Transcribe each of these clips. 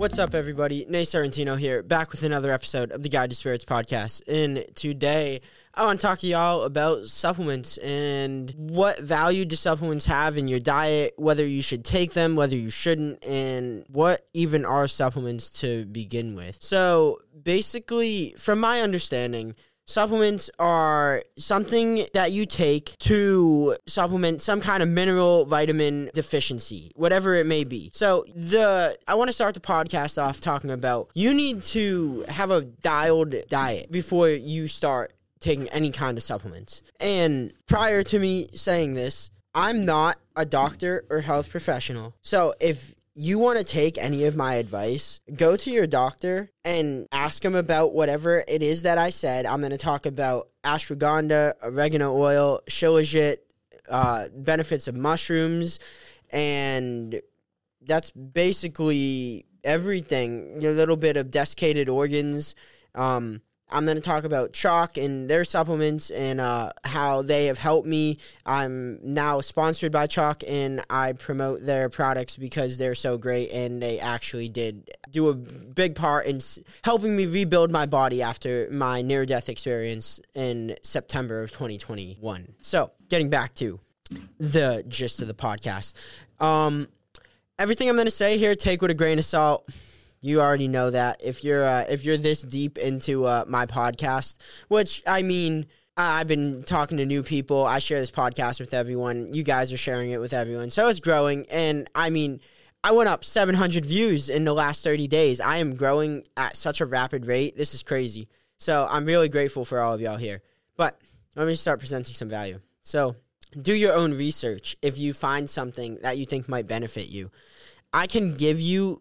What's up, everybody? Nay Sarentino here, back with another episode of the Guide to Spirits podcast. And today, I want to talk to y'all about supplements and what value do supplements have in your diet, whether you should take them, whether you shouldn't, and what even are supplements to begin with. So basically, from my understanding, supplements are something that you take to supplement some kind of mineral, vitamin deficiency, whatever it may be. So I want to start the podcast off talking about you need to have a dialed diet before you start taking any kind of supplements. And prior to me saying this, I'm not a doctor or health professional. So if you want to take any of my advice, go to your doctor and ask him about whatever it is that I said. I'm going to talk about ashwagandha, oregano oil, Shilajit, benefits of mushrooms, and that's basically everything. A little bit of desiccated organs. I'm going to talk about Choq and their supplements and how they have helped me. I'm now sponsored by Choq, and I promote their products because they're so great, and they actually did do a big part in helping me rebuild my body after my near-death experience in September of 2021. So, getting back to the gist of the podcast. Everything I'm going to say here, take with a grain of salt. You already know that if you're this deep into my podcast, which, I mean, I've been talking to new people. I share this podcast with everyone. You guys are sharing it with everyone. So it's growing. And, I mean, I went up 700 views in the last 30 days. I am growing at such a rapid rate. This is crazy. So I'm really grateful for all of y'all here. But let me start presenting some value. So do your own research if you find something that you think might benefit you. I can give you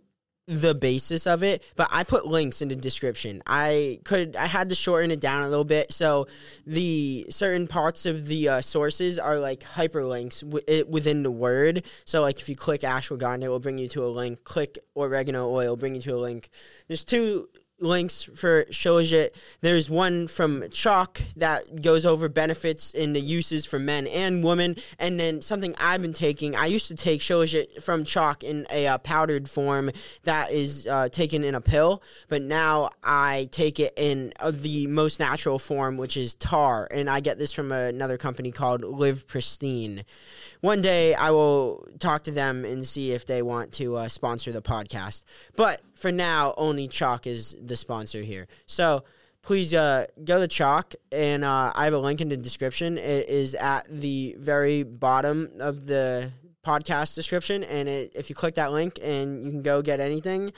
the basis of it, but I put links in the description. I had to shorten it down a little bit, so the certain parts of the sources are like hyperlinks within the word. So like if you click ashwagandha, it will bring you to a link. Click oregano oil, bring you to a link. There's two links for Shilajit. There's one from Choq that goes over benefits and the uses for men and women, and then something I've been taking. I used to take Shilajit from Choq in a powdered form that is taken in a pill, but now I take it in the most natural form, which is tar, and I get this from another company called Live Pristine. One day I will talk to them and see if they want to sponsor the podcast, but for now, only Choq is the sponsor here. So please go to Choq, and I have a link in the description. It is at the very bottom of the podcast description, and if you click that link, and you can go get anything,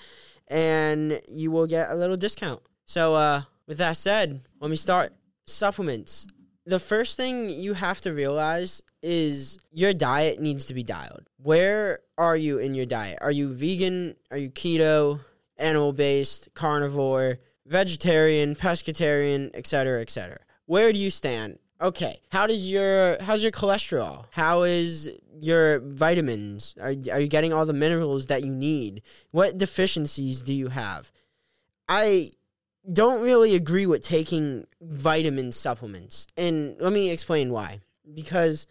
and you will get a little discount. So with that said, let me start. Supplements. The first thing you have to realize is your diet needs to be dialed. Where are you in your diet? Are you vegan? Are you keto? Animal-based, carnivore, vegetarian, pescatarian, etc., etc. Where do you stand? Okay, how's your cholesterol? How is your vitamins? Are you getting all the minerals that you need? What deficiencies do you have? I don't really agree with taking vitamin supplements, and let me explain why. Because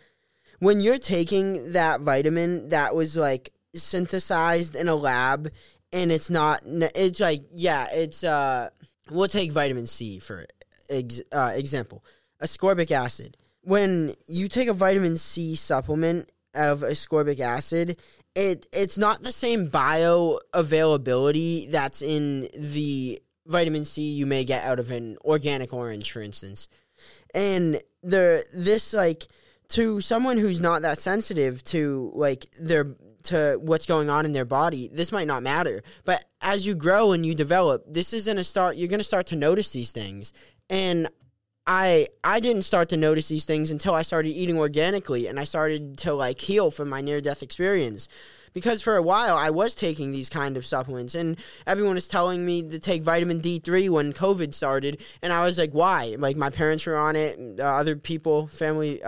when you're taking that vitamin that was like synthesized in a lab, and we'll take vitamin C for example, ascorbic acid. When you take a vitamin C supplement of ascorbic acid, it's not the same bioavailability that's in the vitamin C you may get out of an organic orange, for instance. And to someone who's not that sensitive to to what's going on in their body, this might not matter. But as you grow and you develop, you're going to start to notice these things. And I didn't start to notice these things until I started eating organically, and I started to heal from my near-death experience. Because for a while, I was taking these kind of supplements, and everyone was telling me to take vitamin D3 when COVID started, and I was like, why? My parents were on it, and other people, family,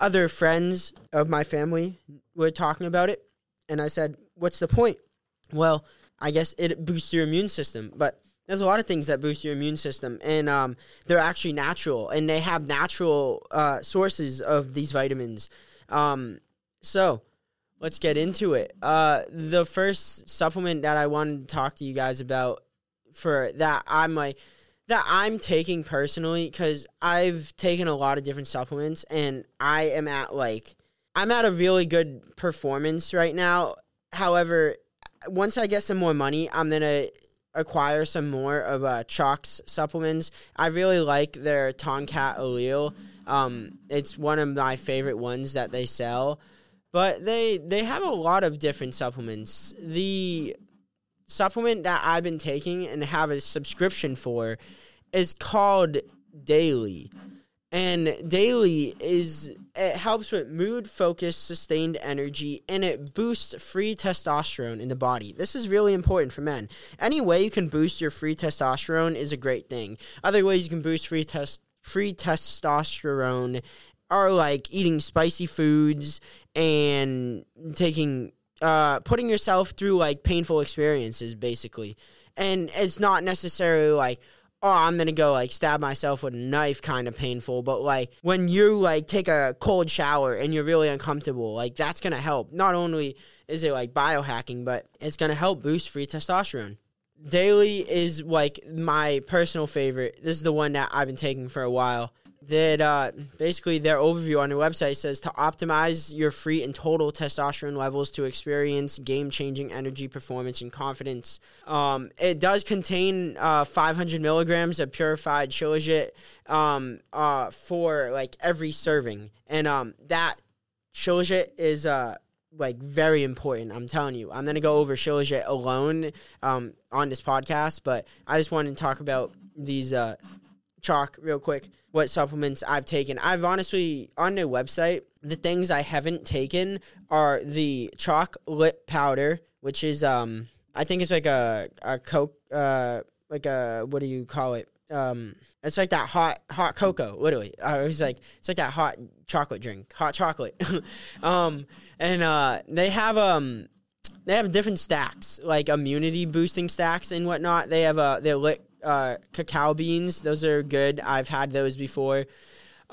other friends of my family were talking about it, and I said, what's the point? Well, I guess it boosts your immune system, but there's a lot of things that boost your immune system, and they're actually natural, and they have natural sources of these vitamins. So Let's get into it. The first supplement that I wanted to talk to you guys about for that I'm taking personally, because I've taken a lot of different supplements and I'm at a really good performance right now. However, once I get some more money, I'm going to acquire some more of Choq's supplements. I really like their Tonkat Allele. It's one of my favorite ones that they sell. But they have a lot of different supplements. The supplement that I've been taking and have a subscription for is called Daily. And Daily helps with mood, focus, sustained energy, and it boosts free testosterone in the body. This is really important for men. Any way you can boost your free testosterone is a great thing. Other ways you can boost free testosterone are like eating spicy foods and putting yourself through like painful experiences, basically. And it's not necessarily like, oh, I'm going to go like stab myself with a knife kind of painful, but like when you like take a cold shower and you're really uncomfortable, like that's going to help. Not only is it like biohacking, but it's going to help boost free testosterone. Daily is like my personal favorite. This is the one that I've been taking for a while. That basically their overview on their website says to optimize your free and total testosterone levels to experience game-changing energy, performance, and confidence. It does contain 500 milligrams of purified Shilajit for like every serving, and that Shilajit is like very important. I'm telling you, I'm gonna go over Shilajit alone on this podcast, but I just wanted to talk about these Choq real quick. What supplements I've taken. I've honestly, on their website, the things I haven't taken are the Choq Lip Powder, which is, I think it's like a Coke, like a, what do you call it? It's like that hot cocoa, literally. I was like, it's like that hot chocolate drink, hot chocolate. They have different stacks, like immunity boosting stacks and whatnot. They have their cacao beans. Those are good. I've had those before.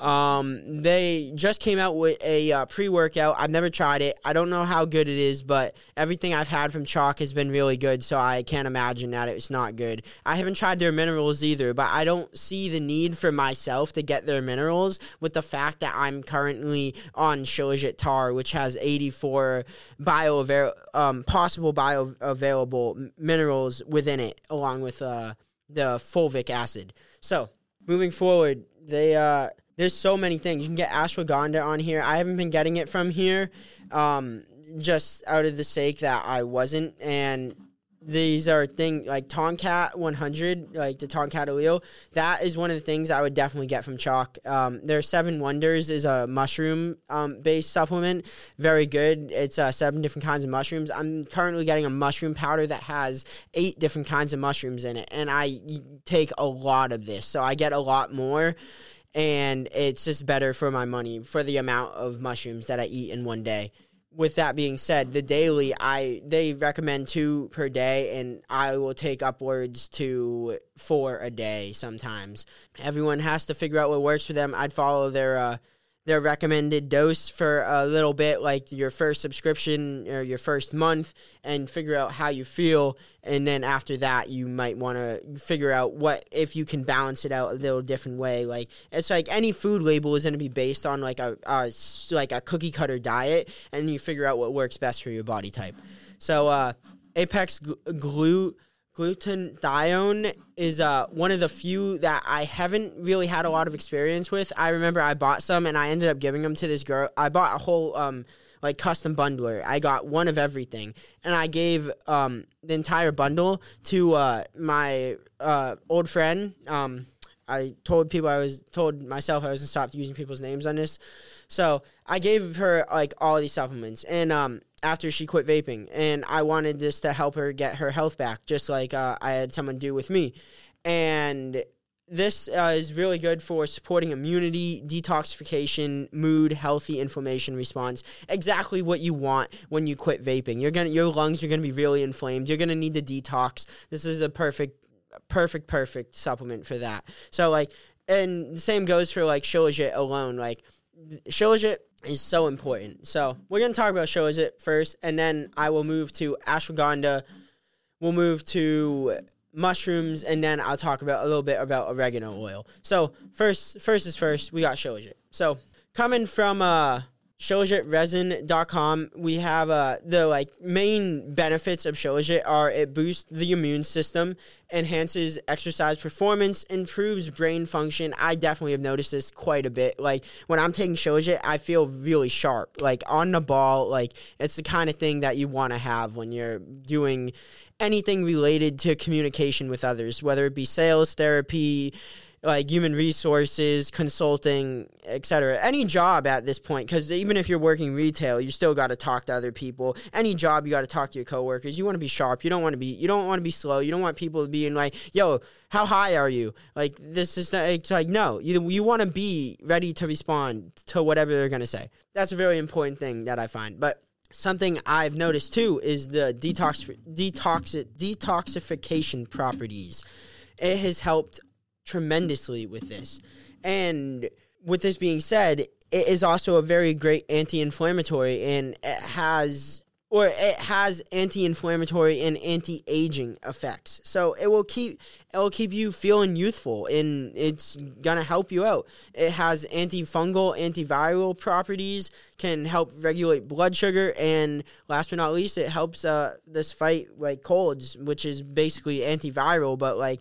They just came out with a pre-workout. I've never tried it. I don't know how good it is, but everything I've had from Choq has been really good, so I can't imagine that it's not good. I haven't tried their minerals either, but I don't see the need for myself to get their minerals with the fact that I'm currently on Shilajit Tar, which has 84 possible bioavailable minerals within it, along with the fulvic acid. So moving forward, there's so many things. You can get ashwagandha on here. I haven't been getting it from here, just out of the sake that I wasn't. And these are things like Tonkat 100, like the Tonkat Allele. That is one of the things I would definitely get from Choq. Their Seven Wonders is a mushroom based supplement. Very good. It's 7 different kinds of mushrooms. I'm currently getting a mushroom powder that has 8 different kinds of mushrooms in it. And I take a lot of this. So I get a lot more. And it's just better for my money for the amount of mushrooms that I eat in one day. With that being said, the Daily, they recommend 2 per day, and I will take upwards to 4 a day sometimes. Everyone has to figure out what works for them. I'd follow their recommended dose for a little bit, like your first subscription or your first month, and figure out how you feel. And then after that, you might want to figure out if you can balance it out a little different way. Like, it's like any food label is going to be based on like a cookie cutter diet, and you figure out what works best for your body type. So Apex Glutathione is one of the few that I haven't really had a lot of experience with. I remember I bought some, and I ended up giving them to this girl. I bought a whole like custom bundler. I got one of everything, and I gave the entire bundle to my old friend. I told people I was going to stop using people's names on this. So I gave her like all these supplements, and after she quit vaping, and I wanted this to help her get her health back, just like I had someone do with me. And this is really good for supporting immunity, detoxification, mood, healthy inflammation response. Exactly what you want when you quit vaping. Your lungs are gonna be really inflamed. You're gonna need to detox. This is a perfect supplement for that. So like, and the same goes for like Shilajit alone. Like Shilajit is so important. So we're going to talk about Shilajit first, and then I will move to ashwagandha. We'll move to mushrooms, and then I'll talk about a little bit about oregano oil. So first is first, we got Shilajit. So coming from Shilajitresin.com, we have the main benefits of Shilajit are it boosts the immune system, enhances exercise performance, improves brain function. I definitely have noticed this quite a bit. When I'm taking Shilajit, I feel really sharp, on the ball. It's the kind of thing that you want to have when you're doing anything related to communication with others, whether it be sales, therapy, human resources, consulting, etc. Any job at this point, because even if you're working retail, you still got to talk to other people. Any job, you got to talk to your coworkers. You want to be sharp. You don't want to be slow. You don't want people to be in yo, how high are you? No. You want to be ready to respond to whatever they're going to say. That's a very important thing that I find. But something I've noticed too is the detoxification properties. It has helped tremendously with this. And with this being said, it is also a very great anti-inflammatory, and it has anti-inflammatory and anti-aging effects. So it will keep you feeling youthful, and it's going to help you out. It has antifungal, antiviral properties, can help regulate blood sugar, and last but not least, it helps this fight colds, which is basically antiviral, but it's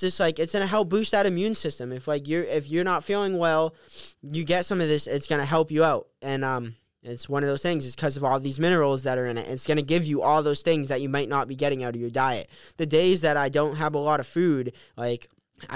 just it's going to help boost that immune system. If you're not feeling well, you get some of this, it's going to help you out. And it's one of those things. It's because of all these minerals that are in it. It's going to give you all those things that you might not be getting out of your diet. The days that I don't have a lot of food, I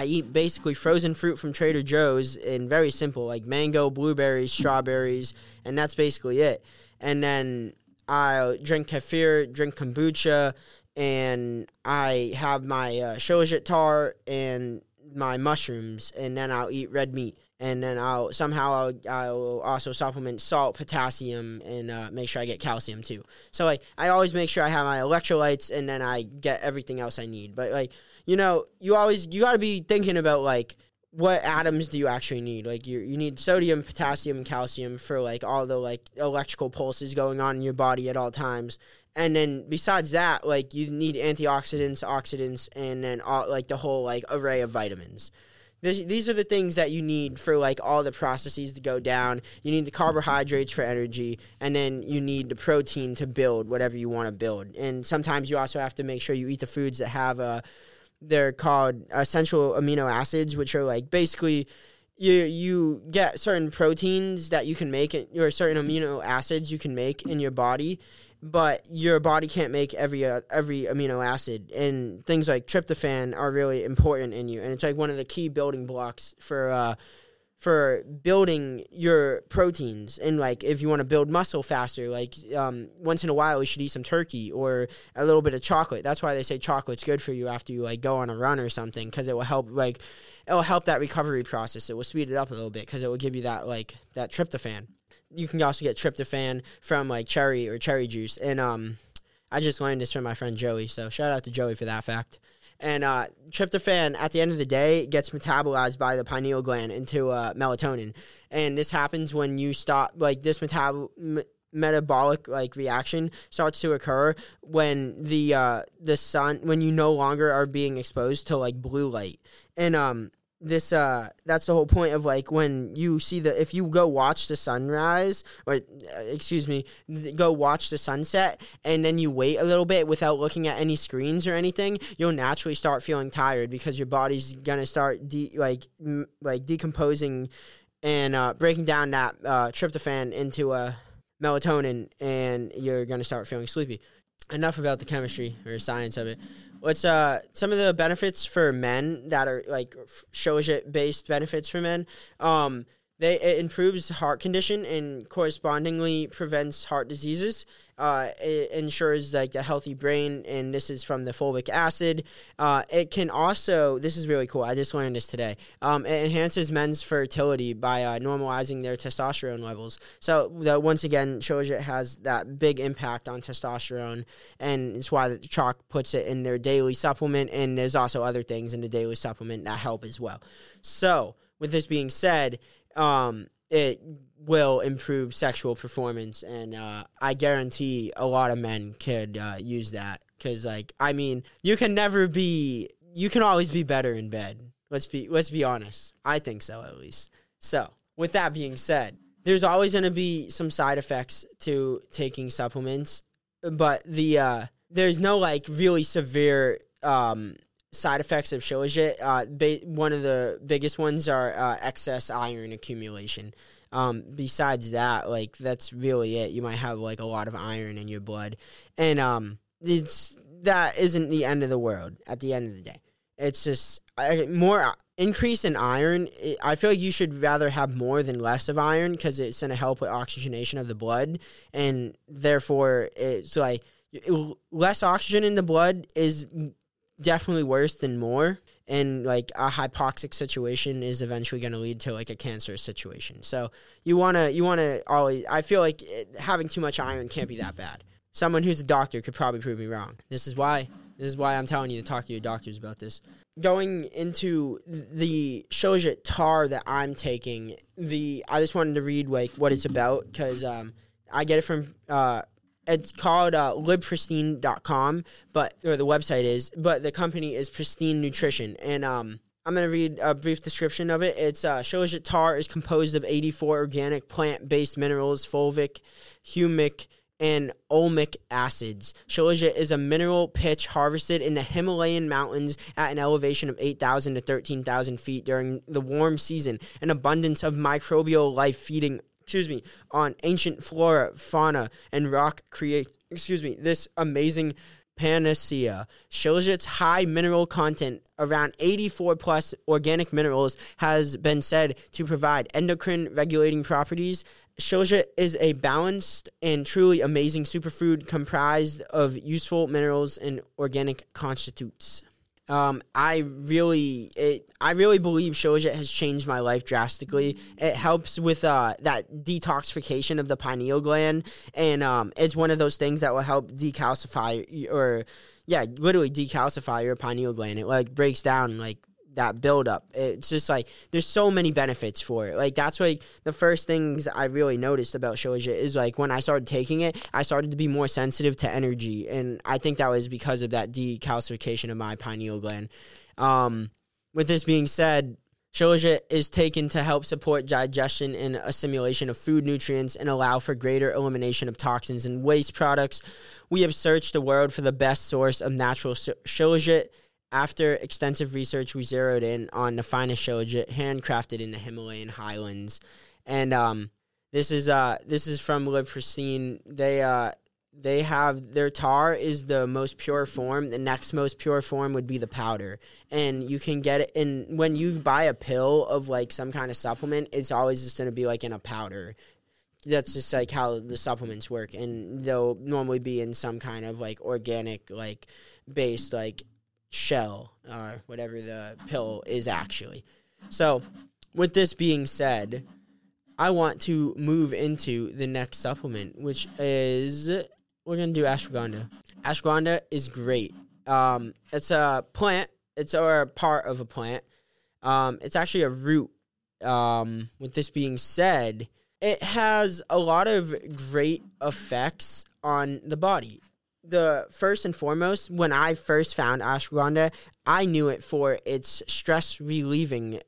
eat basically frozen fruit from Trader Joe's, and very simple, mango, blueberries, strawberries, and that's basically it. And then I'll drink kefir, drink kombucha, and I have my Shilajit tar and my mushrooms, and then I'll eat red meat. And then I'll also supplement salt, potassium, and make sure I get calcium too. So I always make sure I have my electrolytes, and then I get everything else I need. But you got to be thinking about what atoms do you actually need. You need sodium, potassium, calcium for all the electrical pulses going on in your body at all times. And then besides that, you need antioxidants, oxidants, and then all, the whole array of vitamins. These are the things that you need for, all the processes to go down. You need the carbohydrates for energy, and then you need the protein to build whatever you want to build. And sometimes you also have to make sure you eat the foods that have they're called essential amino acids, which are, basically you get certain proteins that you can make, or certain amino acids you can make in your body, but your body can't make every amino acid, and things like tryptophan are really important in you, and it's one of the key building blocks for building your proteins. And if you want to build muscle faster, once in a while you should eat some turkey or a little bit of chocolate. That's why they say chocolate's good for you after you go on a run or something, because it will help it'll help that recovery process. It will speed it up a little bit because it will give you that that tryptophan. You can also get tryptophan from cherry or cherry juice. And I just learned this from my friend Joey, so shout out to Joey for that fact. And tryptophan, at the end of the day, gets metabolized by the pineal gland into melatonin. And this happens when you stop, this metabolic reaction starts to occur when the sun, when you no longer are being exposed to blue light. And this that's the whole point of when you see if you go watch the sunrise, or go watch the sunset, and then you wait a little bit without looking at any screens or anything, you'll naturally start feeling tired because your body's gonna start decomposing and breaking down that tryptophan into melatonin, and you're gonna start feeling sleepy. Enough about the chemistry or science of it. What's some of the benefits for men that are Shilajit based benefits for men? It improves heart condition and correspondingly prevents heart diseases. It ensures a healthy brain, and this is from the fulvic acid. It can also, this is really cool, I just learned this today, it enhances men's fertility by normalizing their testosterone levels. So once again, Shilajit has that big impact on testosterone, and it's why the Choq puts it in their daily supplement, and there's also other things in the daily supplement that help as well. So with this being said, it will improve sexual performance, and I guarantee a lot of men could use that, because, like, I mean, you can always be better in bed. Let's be honest. I think so, at least. So, with that being said, there's always going to be some side effects to taking supplements, but there's no, like, really severe side effects of Shilajit. One of the biggest ones are excess iron accumulation. Besides that, like, that's really it. You might have, like, a lot of iron in your blood, and that isn't the end of the world at the end of the day. It's just more increase in iron. I feel like you should rather have more than less of iron, because it's going to help with oxygenation of the blood, and therefore it's like less oxygen in the blood is definitely worse than more, and like a hypoxic situation is eventually going to lead to like a cancerous situation. So you want to always, I feel like having too much iron can't be that bad. Someone who's a doctor could probably prove me wrong. This is why I'm telling you to talk to your doctors about this. Going into the Shilajit tar that I'm taking, I just wanted to read like what it's about, because I get it from it's called livepristine.com, or the website is, but the company is Pristine Nutrition, and I'm going to read a brief description of it. It's Shilajit tar is composed of 84 organic plant-based minerals, fulvic, humic, and olmic acids. Shilajit is a mineral pitch harvested in the Himalayan mountains at an elevation of 8,000 to 13,000 feet during the warm season. An abundance of microbial life feeding on ancient flora, fauna, and rock this amazing panacea. Shilajit's high mineral content, around 84 plus organic minerals, has been said to provide endocrine regulating properties. Shilajit is a balanced and truly amazing superfood comprised of useful minerals and organic constituents. I really believe Shilajit has changed my life drastically. It helps with that detoxification of the pineal gland, and it's one of those things that will help decalcify, or yeah, literally decalcify your pineal gland. It like breaks down like that buildup. It's just like there's so many benefits for it. Like that's like the first things I really noticed about Shilajit is like when I started taking it, I started to be more sensitive to energy, and I think that was because of that decalcification of my pineal gland. With this being said, Shilajit is taken to help support digestion and assimilation of food nutrients and allow for greater elimination of toxins and waste products. We have searched the world for the best source of natural Shilajit. After extensive research, we zeroed in on the finest Shilajit handcrafted in the Himalayan highlands, and this is from Live Pristine. They have their tar is the most pure form. The next most pure form would be the powder, and you can get it. And when you buy a pill of like some kind of supplement, it's always just going to be like in a powder. That's just like how the supplements work, and they'll normally be in some kind of like organic like based like shell or whatever the pill is actually. So with this being said, I want to move into the next supplement, which is we're going to do ashwagandha. Ashwagandha is great. It's a plant. It's a part of a plant. It's actually a root. With this being said, it has a lot of great effects on the body. The first and foremost, when I first found ashwagandha, I knew it for its stress-relieving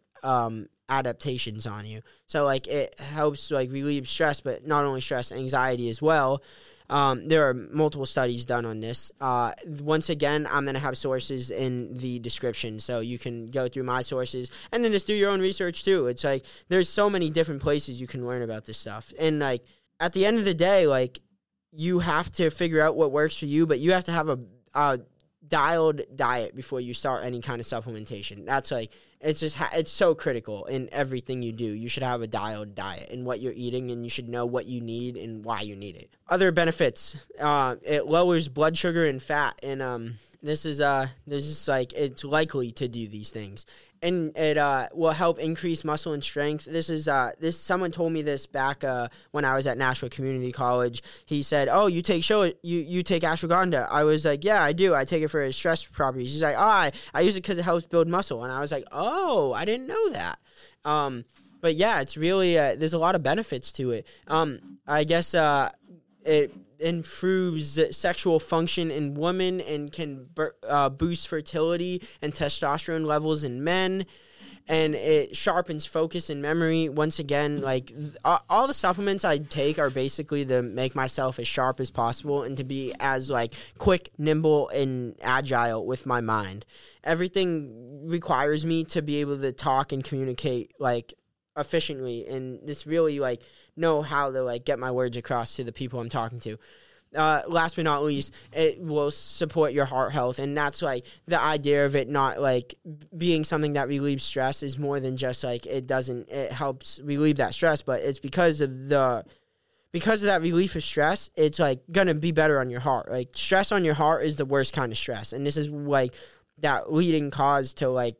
adaptations on you. So, like, it helps, like, relieve stress, but not only stress, anxiety as well. There are multiple studies done on this. Once again, I'm going to have sources in the description, so you can go through my sources and then just do your own research, too. It's, like, there's so many different places you can learn about this stuff. And, like, at the end of the day, like, you have to figure out what works for you, but you have to have a dialed diet before you start any kind of supplementation. That's like, it's so critical in everything you do. You should have a dialed diet in what you're eating, and you should know what you need and why you need it. Other benefits, it lowers blood sugar and fat, and it's likely to do these things. And it will help increase muscle and strength. Someone told me this back when I was at Nashville Community College. He said, "Oh, you take ashwagandha." I was like, "Yeah, I do. I take it for its stress properties." He's like, "Oh, I use it because it helps build muscle." And I was like, "Oh, I didn't know that." But yeah, it's really, there's a lot of benefits to it. I guess it improves sexual function in women and can boost fertility and testosterone levels in men. And it sharpens focus and memory. Once again, like, all the supplements I take are basically to make myself as sharp as possible and to be as, like, quick, nimble, and agile with my mind. Everything requires me to be able to talk and communicate, like, efficiently. And just really, like, know how to, like, get my words across to the people I'm talking to. Last but not least, it will support your heart health, and that's, like, the idea of it not, like, being something that relieves stress is more than just, like, it helps relieve that stress, but it's because of that relief of stress, it's, like, gonna be better on your heart. Like, stress on your heart is the worst kind of stress, and this is, like, that leading cause to, like,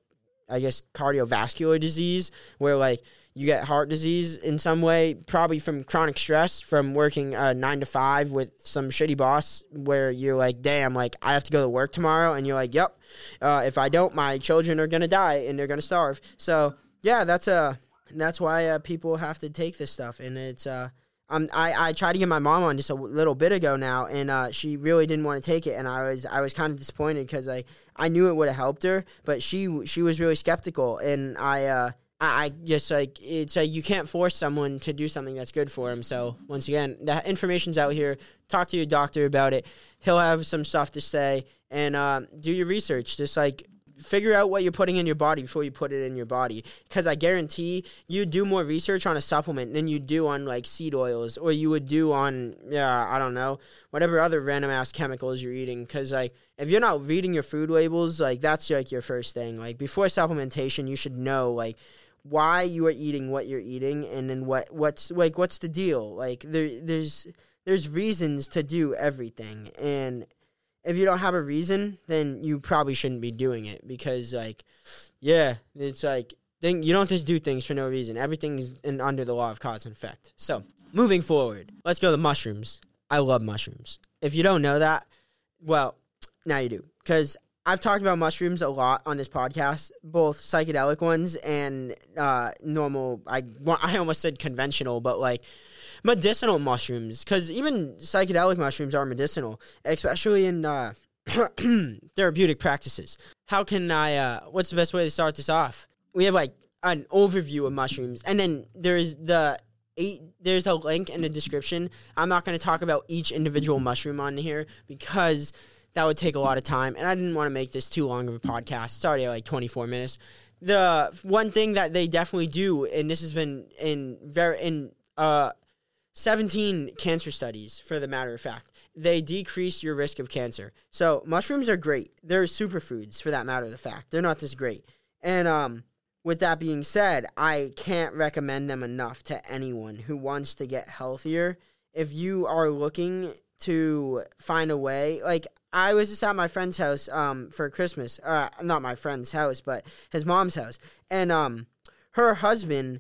I guess, cardiovascular disease, where, like, you get heart disease in some way, probably from chronic stress, from working 9 to 5 with some shitty boss where you're like, damn, like, I have to go to work tomorrow. And you're like, yep, if I don't, my children are going to die and they're going to starve. So, yeah, that's why people have to take this stuff. And it's I tried to get my mom on just a little bit ago now, and she really didn't want to take it. And I was kind of disappointed because I knew it would have helped her, but she was really skeptical. And I just, like, it's like you can't force someone to do something that's good for them. So, once again, the information's out here. Talk to your doctor about it. He'll have some stuff to say. And do your research. Just, like, figure out what you're putting in your body before you put it in your body. Because I guarantee you do more research on a supplement than you do on, like, seed oils. Or you would do on, I don't know, whatever other random-ass chemicals you're eating. Because, like, if you're not reading your food labels, like, that's, like, your first thing. Like, before supplementation, you should know, like, why you are eating what you're eating, and then what's like, what's the deal? Like, there's reasons to do everything, and if you don't have a reason, then you probably shouldn't be doing it, because, like, yeah, it's like, you don't just do things for no reason. Everything is under the law of cause and effect. So, moving forward, let's go to mushrooms. I love mushrooms. If you don't know that, well, now you do, because I've talked about mushrooms a lot on this podcast, both psychedelic ones and normal, I almost said conventional, but, like, medicinal mushrooms, because even psychedelic mushrooms are medicinal, especially in therapeutic practices. How can I, what's the best way to start this off? We have, like, an overview of mushrooms, and then there's a link in the description. I'm not going to talk about each individual mushroom on here, because that would take a lot of time, and I didn't want to make this too long of a podcast. Started at, like, 24 minutes. The one thing that they definitely do, and this has been in 17 cancer studies, for the matter of fact, they decrease your risk of cancer. So, mushrooms are great. They're superfoods, for that matter of fact. They're not this great. And with that being said, I can't recommend them enough to anyone who wants to get healthier. If you are looking to find a way, like, I was just at my friend's house for Christmas. Not my friend's house, but his mom's house. And her husband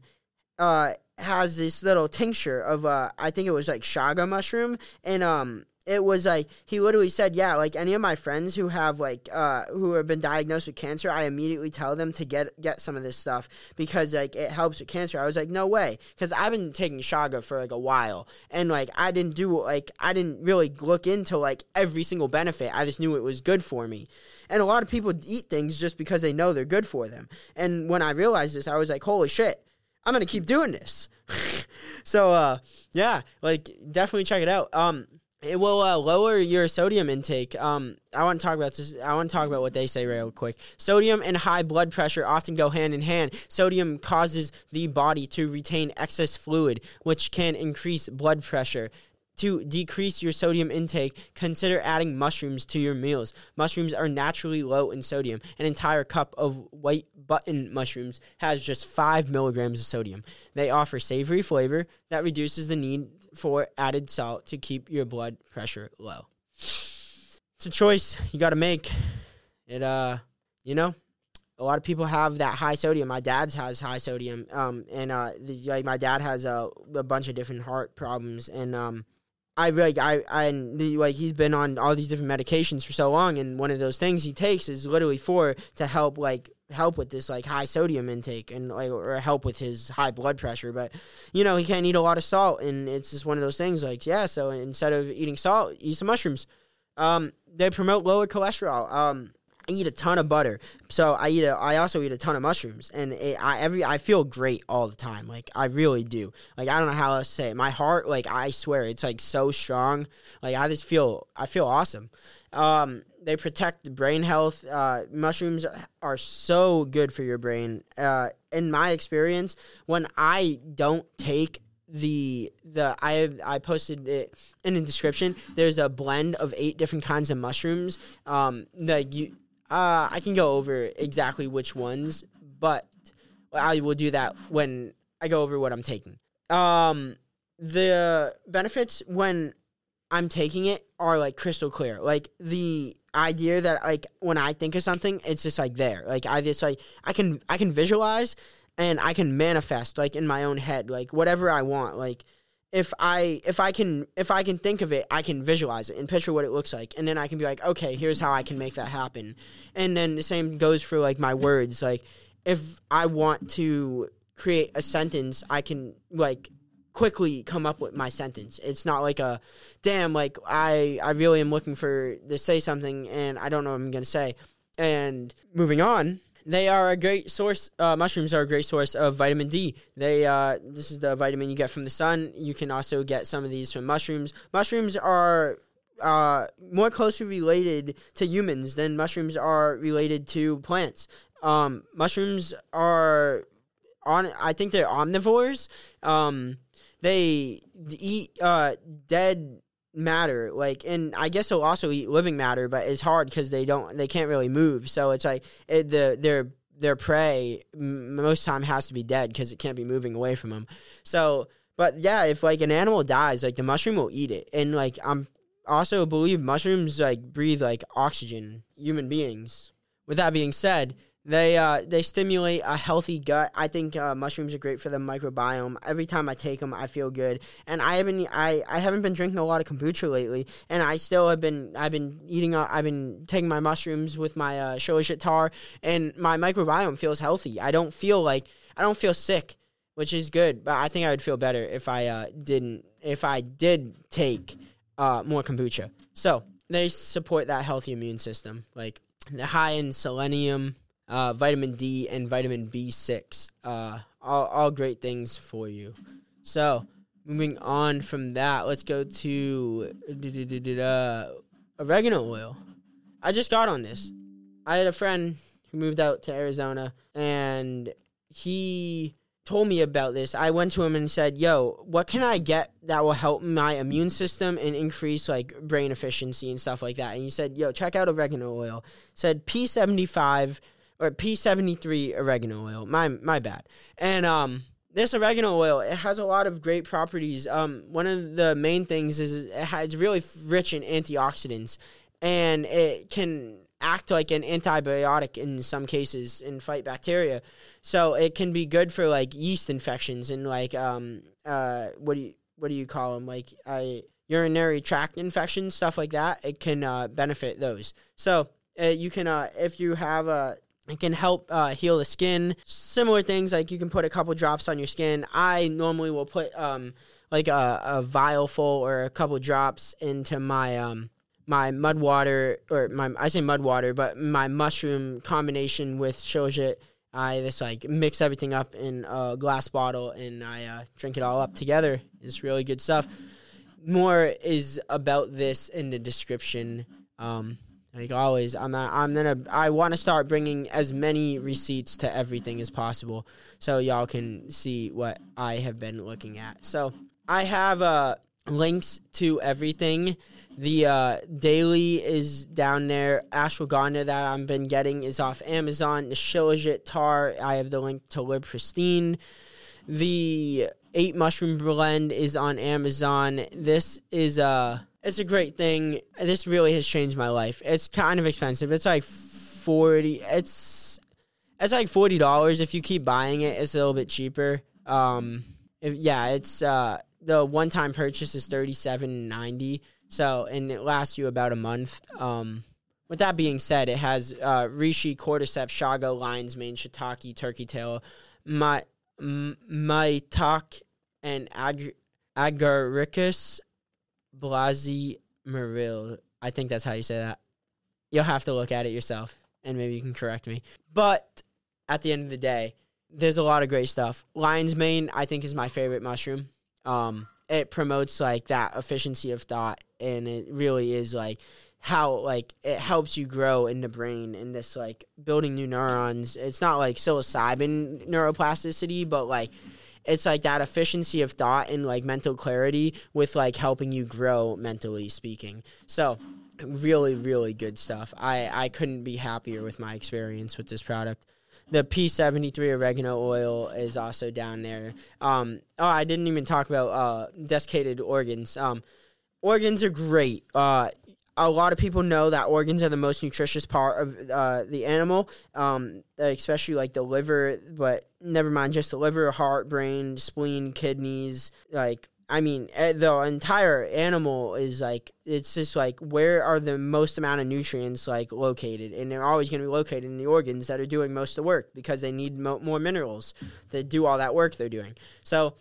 has this little tincture of, I think it was, like, shaga mushroom. And it was, like, he literally said, yeah, like, any of my friends who have, like, who have been diagnosed with cancer, I immediately tell them to get some of this stuff because, like, it helps with cancer. I was like, no way, because I've been taking shaga for, like, a while, and, like, I didn't really look into, like, every single benefit. I just knew it was good for me. And a lot of people eat things just because they know they're good for them. And when I realized this, I was like, holy shit, I'm going to keep doing this. So, yeah, like, definitely check it out. It will lower your sodium intake. I want to talk about this. I want to talk about what they say real quick. Sodium and high blood pressure often go hand in hand. Sodium causes the body to retain excess fluid, which can increase blood pressure. To decrease your sodium intake, consider adding mushrooms to your meals. Mushrooms are naturally low in sodium. An entire cup of white button mushrooms has just 5 milligrams of sodium. They offer savory flavor that reduces the need for added salt to keep your blood pressure low. It's a choice you got to make. It, you know, a lot of people have that high sodium. My dad's has high sodium, and like, my dad has a bunch of different heart problems, and he's been on all these different medications for so long, and one of those things he takes is literally to help with this high sodium intake and or help with his high blood pressure. But he can't eat a lot of salt, and it's just one of those things. So instead of eating salt, eat some mushrooms. They promote lower cholesterol. I eat a ton of butter, so I also eat a ton of mushrooms, and I feel great all the time. I really do. I don't know how else to say it. My heart, I swear, it's so strong. I feel awesome. They protect the brain health. Mushrooms are so good for your brain. In my experience, when I don't take I posted it in the description. There's a blend of 8 different kinds of mushrooms. I can go over exactly which ones, but I will do that when I go over what I'm taking. The benefits when I'm taking it are crystal clear. The idea that when I think of something, it's just there. I can visualize and I can manifest in my own head whatever I want. If I can think of it, I can visualize it and picture what it looks like, and then I can be okay, here's how I can make that happen. And then the same goes for my words. If I want to create a sentence, I can quickly come up with my sentence. It's not I really am looking to say something and I don't know what I'm gonna say. And moving on. They are a great source. Mushrooms are a great source of vitamin D. This is the vitamin you get from the sun. You can also get some of these from mushrooms. Mushrooms are more closely related to humans than mushrooms are related to plants. Mushrooms are I think they're omnivores. They eat dead matter, and I guess they'll also eat living matter, but it's hard because they can't really move, so it's their prey most time has to be dead because it can't be moving away from them. So but yeah, if an animal dies, the mushroom will eat it. And I'm also believe mushrooms breathe oxygen, human beings. With that being said, They stimulate a healthy gut. I think mushrooms are great for the microbiome. Every time I take them, I feel good. And I haven't been drinking a lot of kombucha lately, and I still have been. I've been taking my mushrooms with my Shilajit tar, and my microbiome feels healthy. I don't feel sick, which is good. But I think I would feel better if I didn't. If I did take more kombucha, so they support that healthy immune system. They're high in selenium, vitamin D, and vitamin B6. All great things for you. So, moving on from that, let's go to oregano oil. I just got on this. I had a friend who moved out to Arizona, and he told me about this. I went to him and said, yo, what can I get that will help my immune system and increase brain efficiency and stuff like that? And he said, yo, check out oregano oil. Said P75 or P73 oregano oil. My bad. And this oregano oil, it has a lot of great properties. One of the main things is it's really rich in antioxidants, and it can act like an antibiotic in some cases and fight bacteria. So it can be good for yeast infections and what do you call them? Urinary tract infections, stuff like that. It can benefit those. So you can if you have a. It can help heal the skin. Similar things, you can put a couple drops on your skin. I normally will put a vial full or a couple drops into my my mud water, or I say mud water, but my mushroom combination with Shilajit. I just mix everything up in a glass bottle, and I drink it all up together. It's really good stuff. More is about this in the description. Like always, I want to start bringing as many receipts to everything as possible, so y'all can see what I have been looking at. So I have links to everything. The daily is down there. Ashwagandha that I've been getting is off Amazon. The Shilajit tar, I have the link to Live Pristine. The 8 mushroom blend is on Amazon. This is it's a great thing. This really has changed my life. It's kind of expensive. It's $40. If you keep buying it, it's a little bit cheaper. It's the one-time purchase is $37.90, so, and it lasts you about a month. With that being said, it has reishi, cordyceps, shago, lion's mane, shiitake, turkey tail, maitake, and agaricus blasimeril. I think that's how you say that. You'll have to look at it yourself, and maybe you can correct me. But at the end of the day, there's a lot of great stuff. Lion's mane, I think, is my favorite mushroom. It promotes, like, that efficiency of thought, and it really is, like, how, like, it helps you grow in the brain and this, like, building new neurons. It's not, like, psilocybin neuroplasticity, but, like, it's, like, that efficiency of thought and, like, mental clarity with, like, helping you grow mentally speaking. So, really, really good stuff. I couldn't be happier with my experience with this product. The P73 oregano oil is also down there. Oh, I didn't even talk about desiccated organs. Organs are great. A lot of people know that organs are the most nutritious part of the animal, especially like the liver, but never mind just the liver, heart, brain, spleen, kidneys. Like, I mean, the entire animal is like, it's just like, where are the most amount of nutrients like located? And they're always going to be located in the organs that are doing most of the work because they need more minerals to do all that work they're doing. So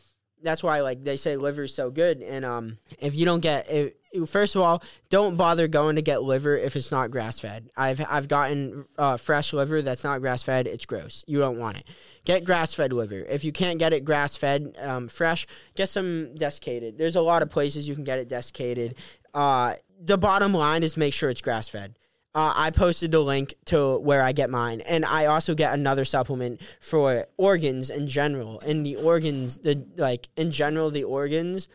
that's why, like, they say liver is so good. And if you don't get it, first of all, don't bother going to get liver if it's not grass-fed. I've gotten fresh liver that's not grass-fed. It's gross. You don't want it. Get grass-fed liver. If you can't get it grass-fed fresh, get some desiccated. There's a lot of places you can get it desiccated. The bottom line is make sure it's grass-fed. I posted the link to where I get mine, and I also get another supplement for organs in general. And the organs, the organs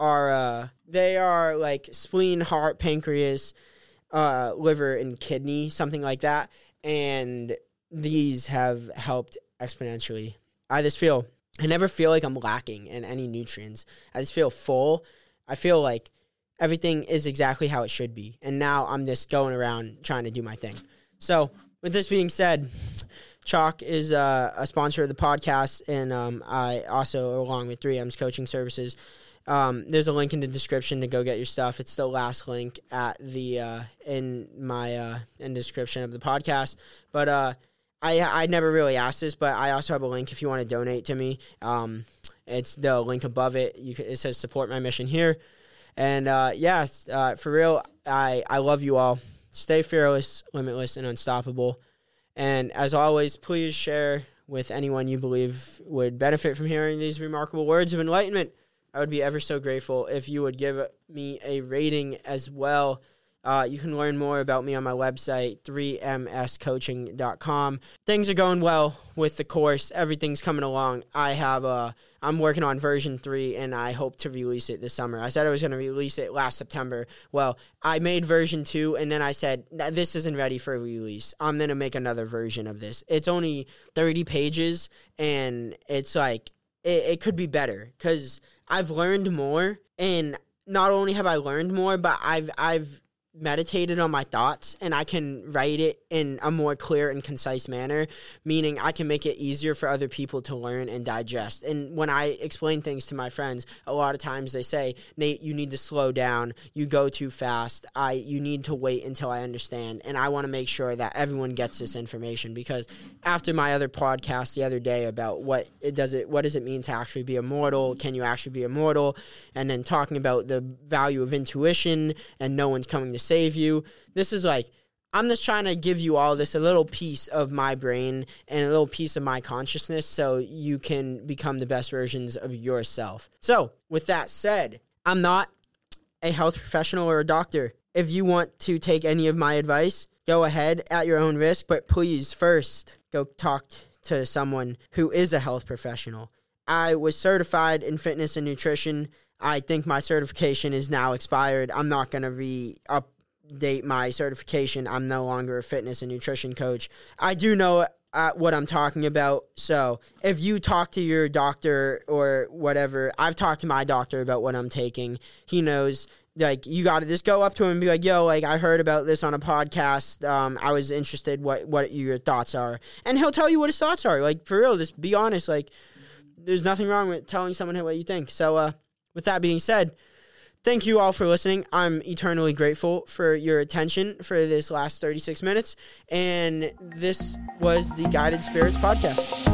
are they are like spleen, heart, pancreas, liver, and kidney, something like that. And these have helped exponentially. I never feel like I'm lacking in any nutrients. I just feel full. I feel like everything is exactly how it should be. And now I'm just going around trying to do my thing. So with this being said, Choq is a sponsor of the podcast. And I also, along with 3M's Coaching Services, there's a link in the description to go get your stuff. It's the last link at the in description of the podcast. But I never really asked this, but I also have a link if you want to donate to me. It's the link above it. It says support my mission here. And, for real, I love you all. Stay fearless, limitless, and unstoppable. And as always, please share with anyone you believe would benefit from hearing these remarkable words of enlightenment. I would be ever so grateful if you would give me a rating as well. You can learn more about me on my website, 3mscoaching.com. Things are going well with the course. Everything's coming along. I'm working on version 3, and I hope to release it this summer. I said I was going to release it last September. Well, I made version 2, and then I said, this isn't ready for release. I'm going to make another version of this. It's only 30 pages, and it's like, it could be better because I've learned more, and not only have I learned more, but I've meditated on my thoughts, and I can write it in a more clear and concise manner, meaning I can make it easier for other people to learn and digest. And when I explain things to my friends, a lot of times they say, Nate, you need to slow down. You go too fast. You need to wait until I understand. And I want to make sure that everyone gets this information, because after my other podcast the other day about what does it mean to actually be immortal? Can you actually be immortal? And then talking about the value of intuition and no one's coming to save you. This is like, I'm just trying to give you all this, a little piece of my brain and a little piece of my consciousness so you can become the best versions of yourself. So with that said, I'm not a health professional or a doctor. If you want to take any of my advice, go ahead at your own risk, but please first go talk to someone who is a health professional. I was certified in fitness and nutrition. I think my certification is now expired. I'm not going to re-update my certification. I'm no longer a fitness and nutrition coach. I do know what I'm talking about. So if you talk to your doctor or whatever, I've talked to my doctor about what I'm taking. He knows. Like, you got to just go up to him and be like, yo, like, I heard about this on a podcast. I was interested what your thoughts are. And he'll tell you what his thoughts are. Like, for real, just be honest. Like, there's nothing wrong with telling someone what you think. So, with that being said, thank you all for listening. I'm eternally grateful for your attention for this last 36 minutes. And this was the Guided Spirits Podcast.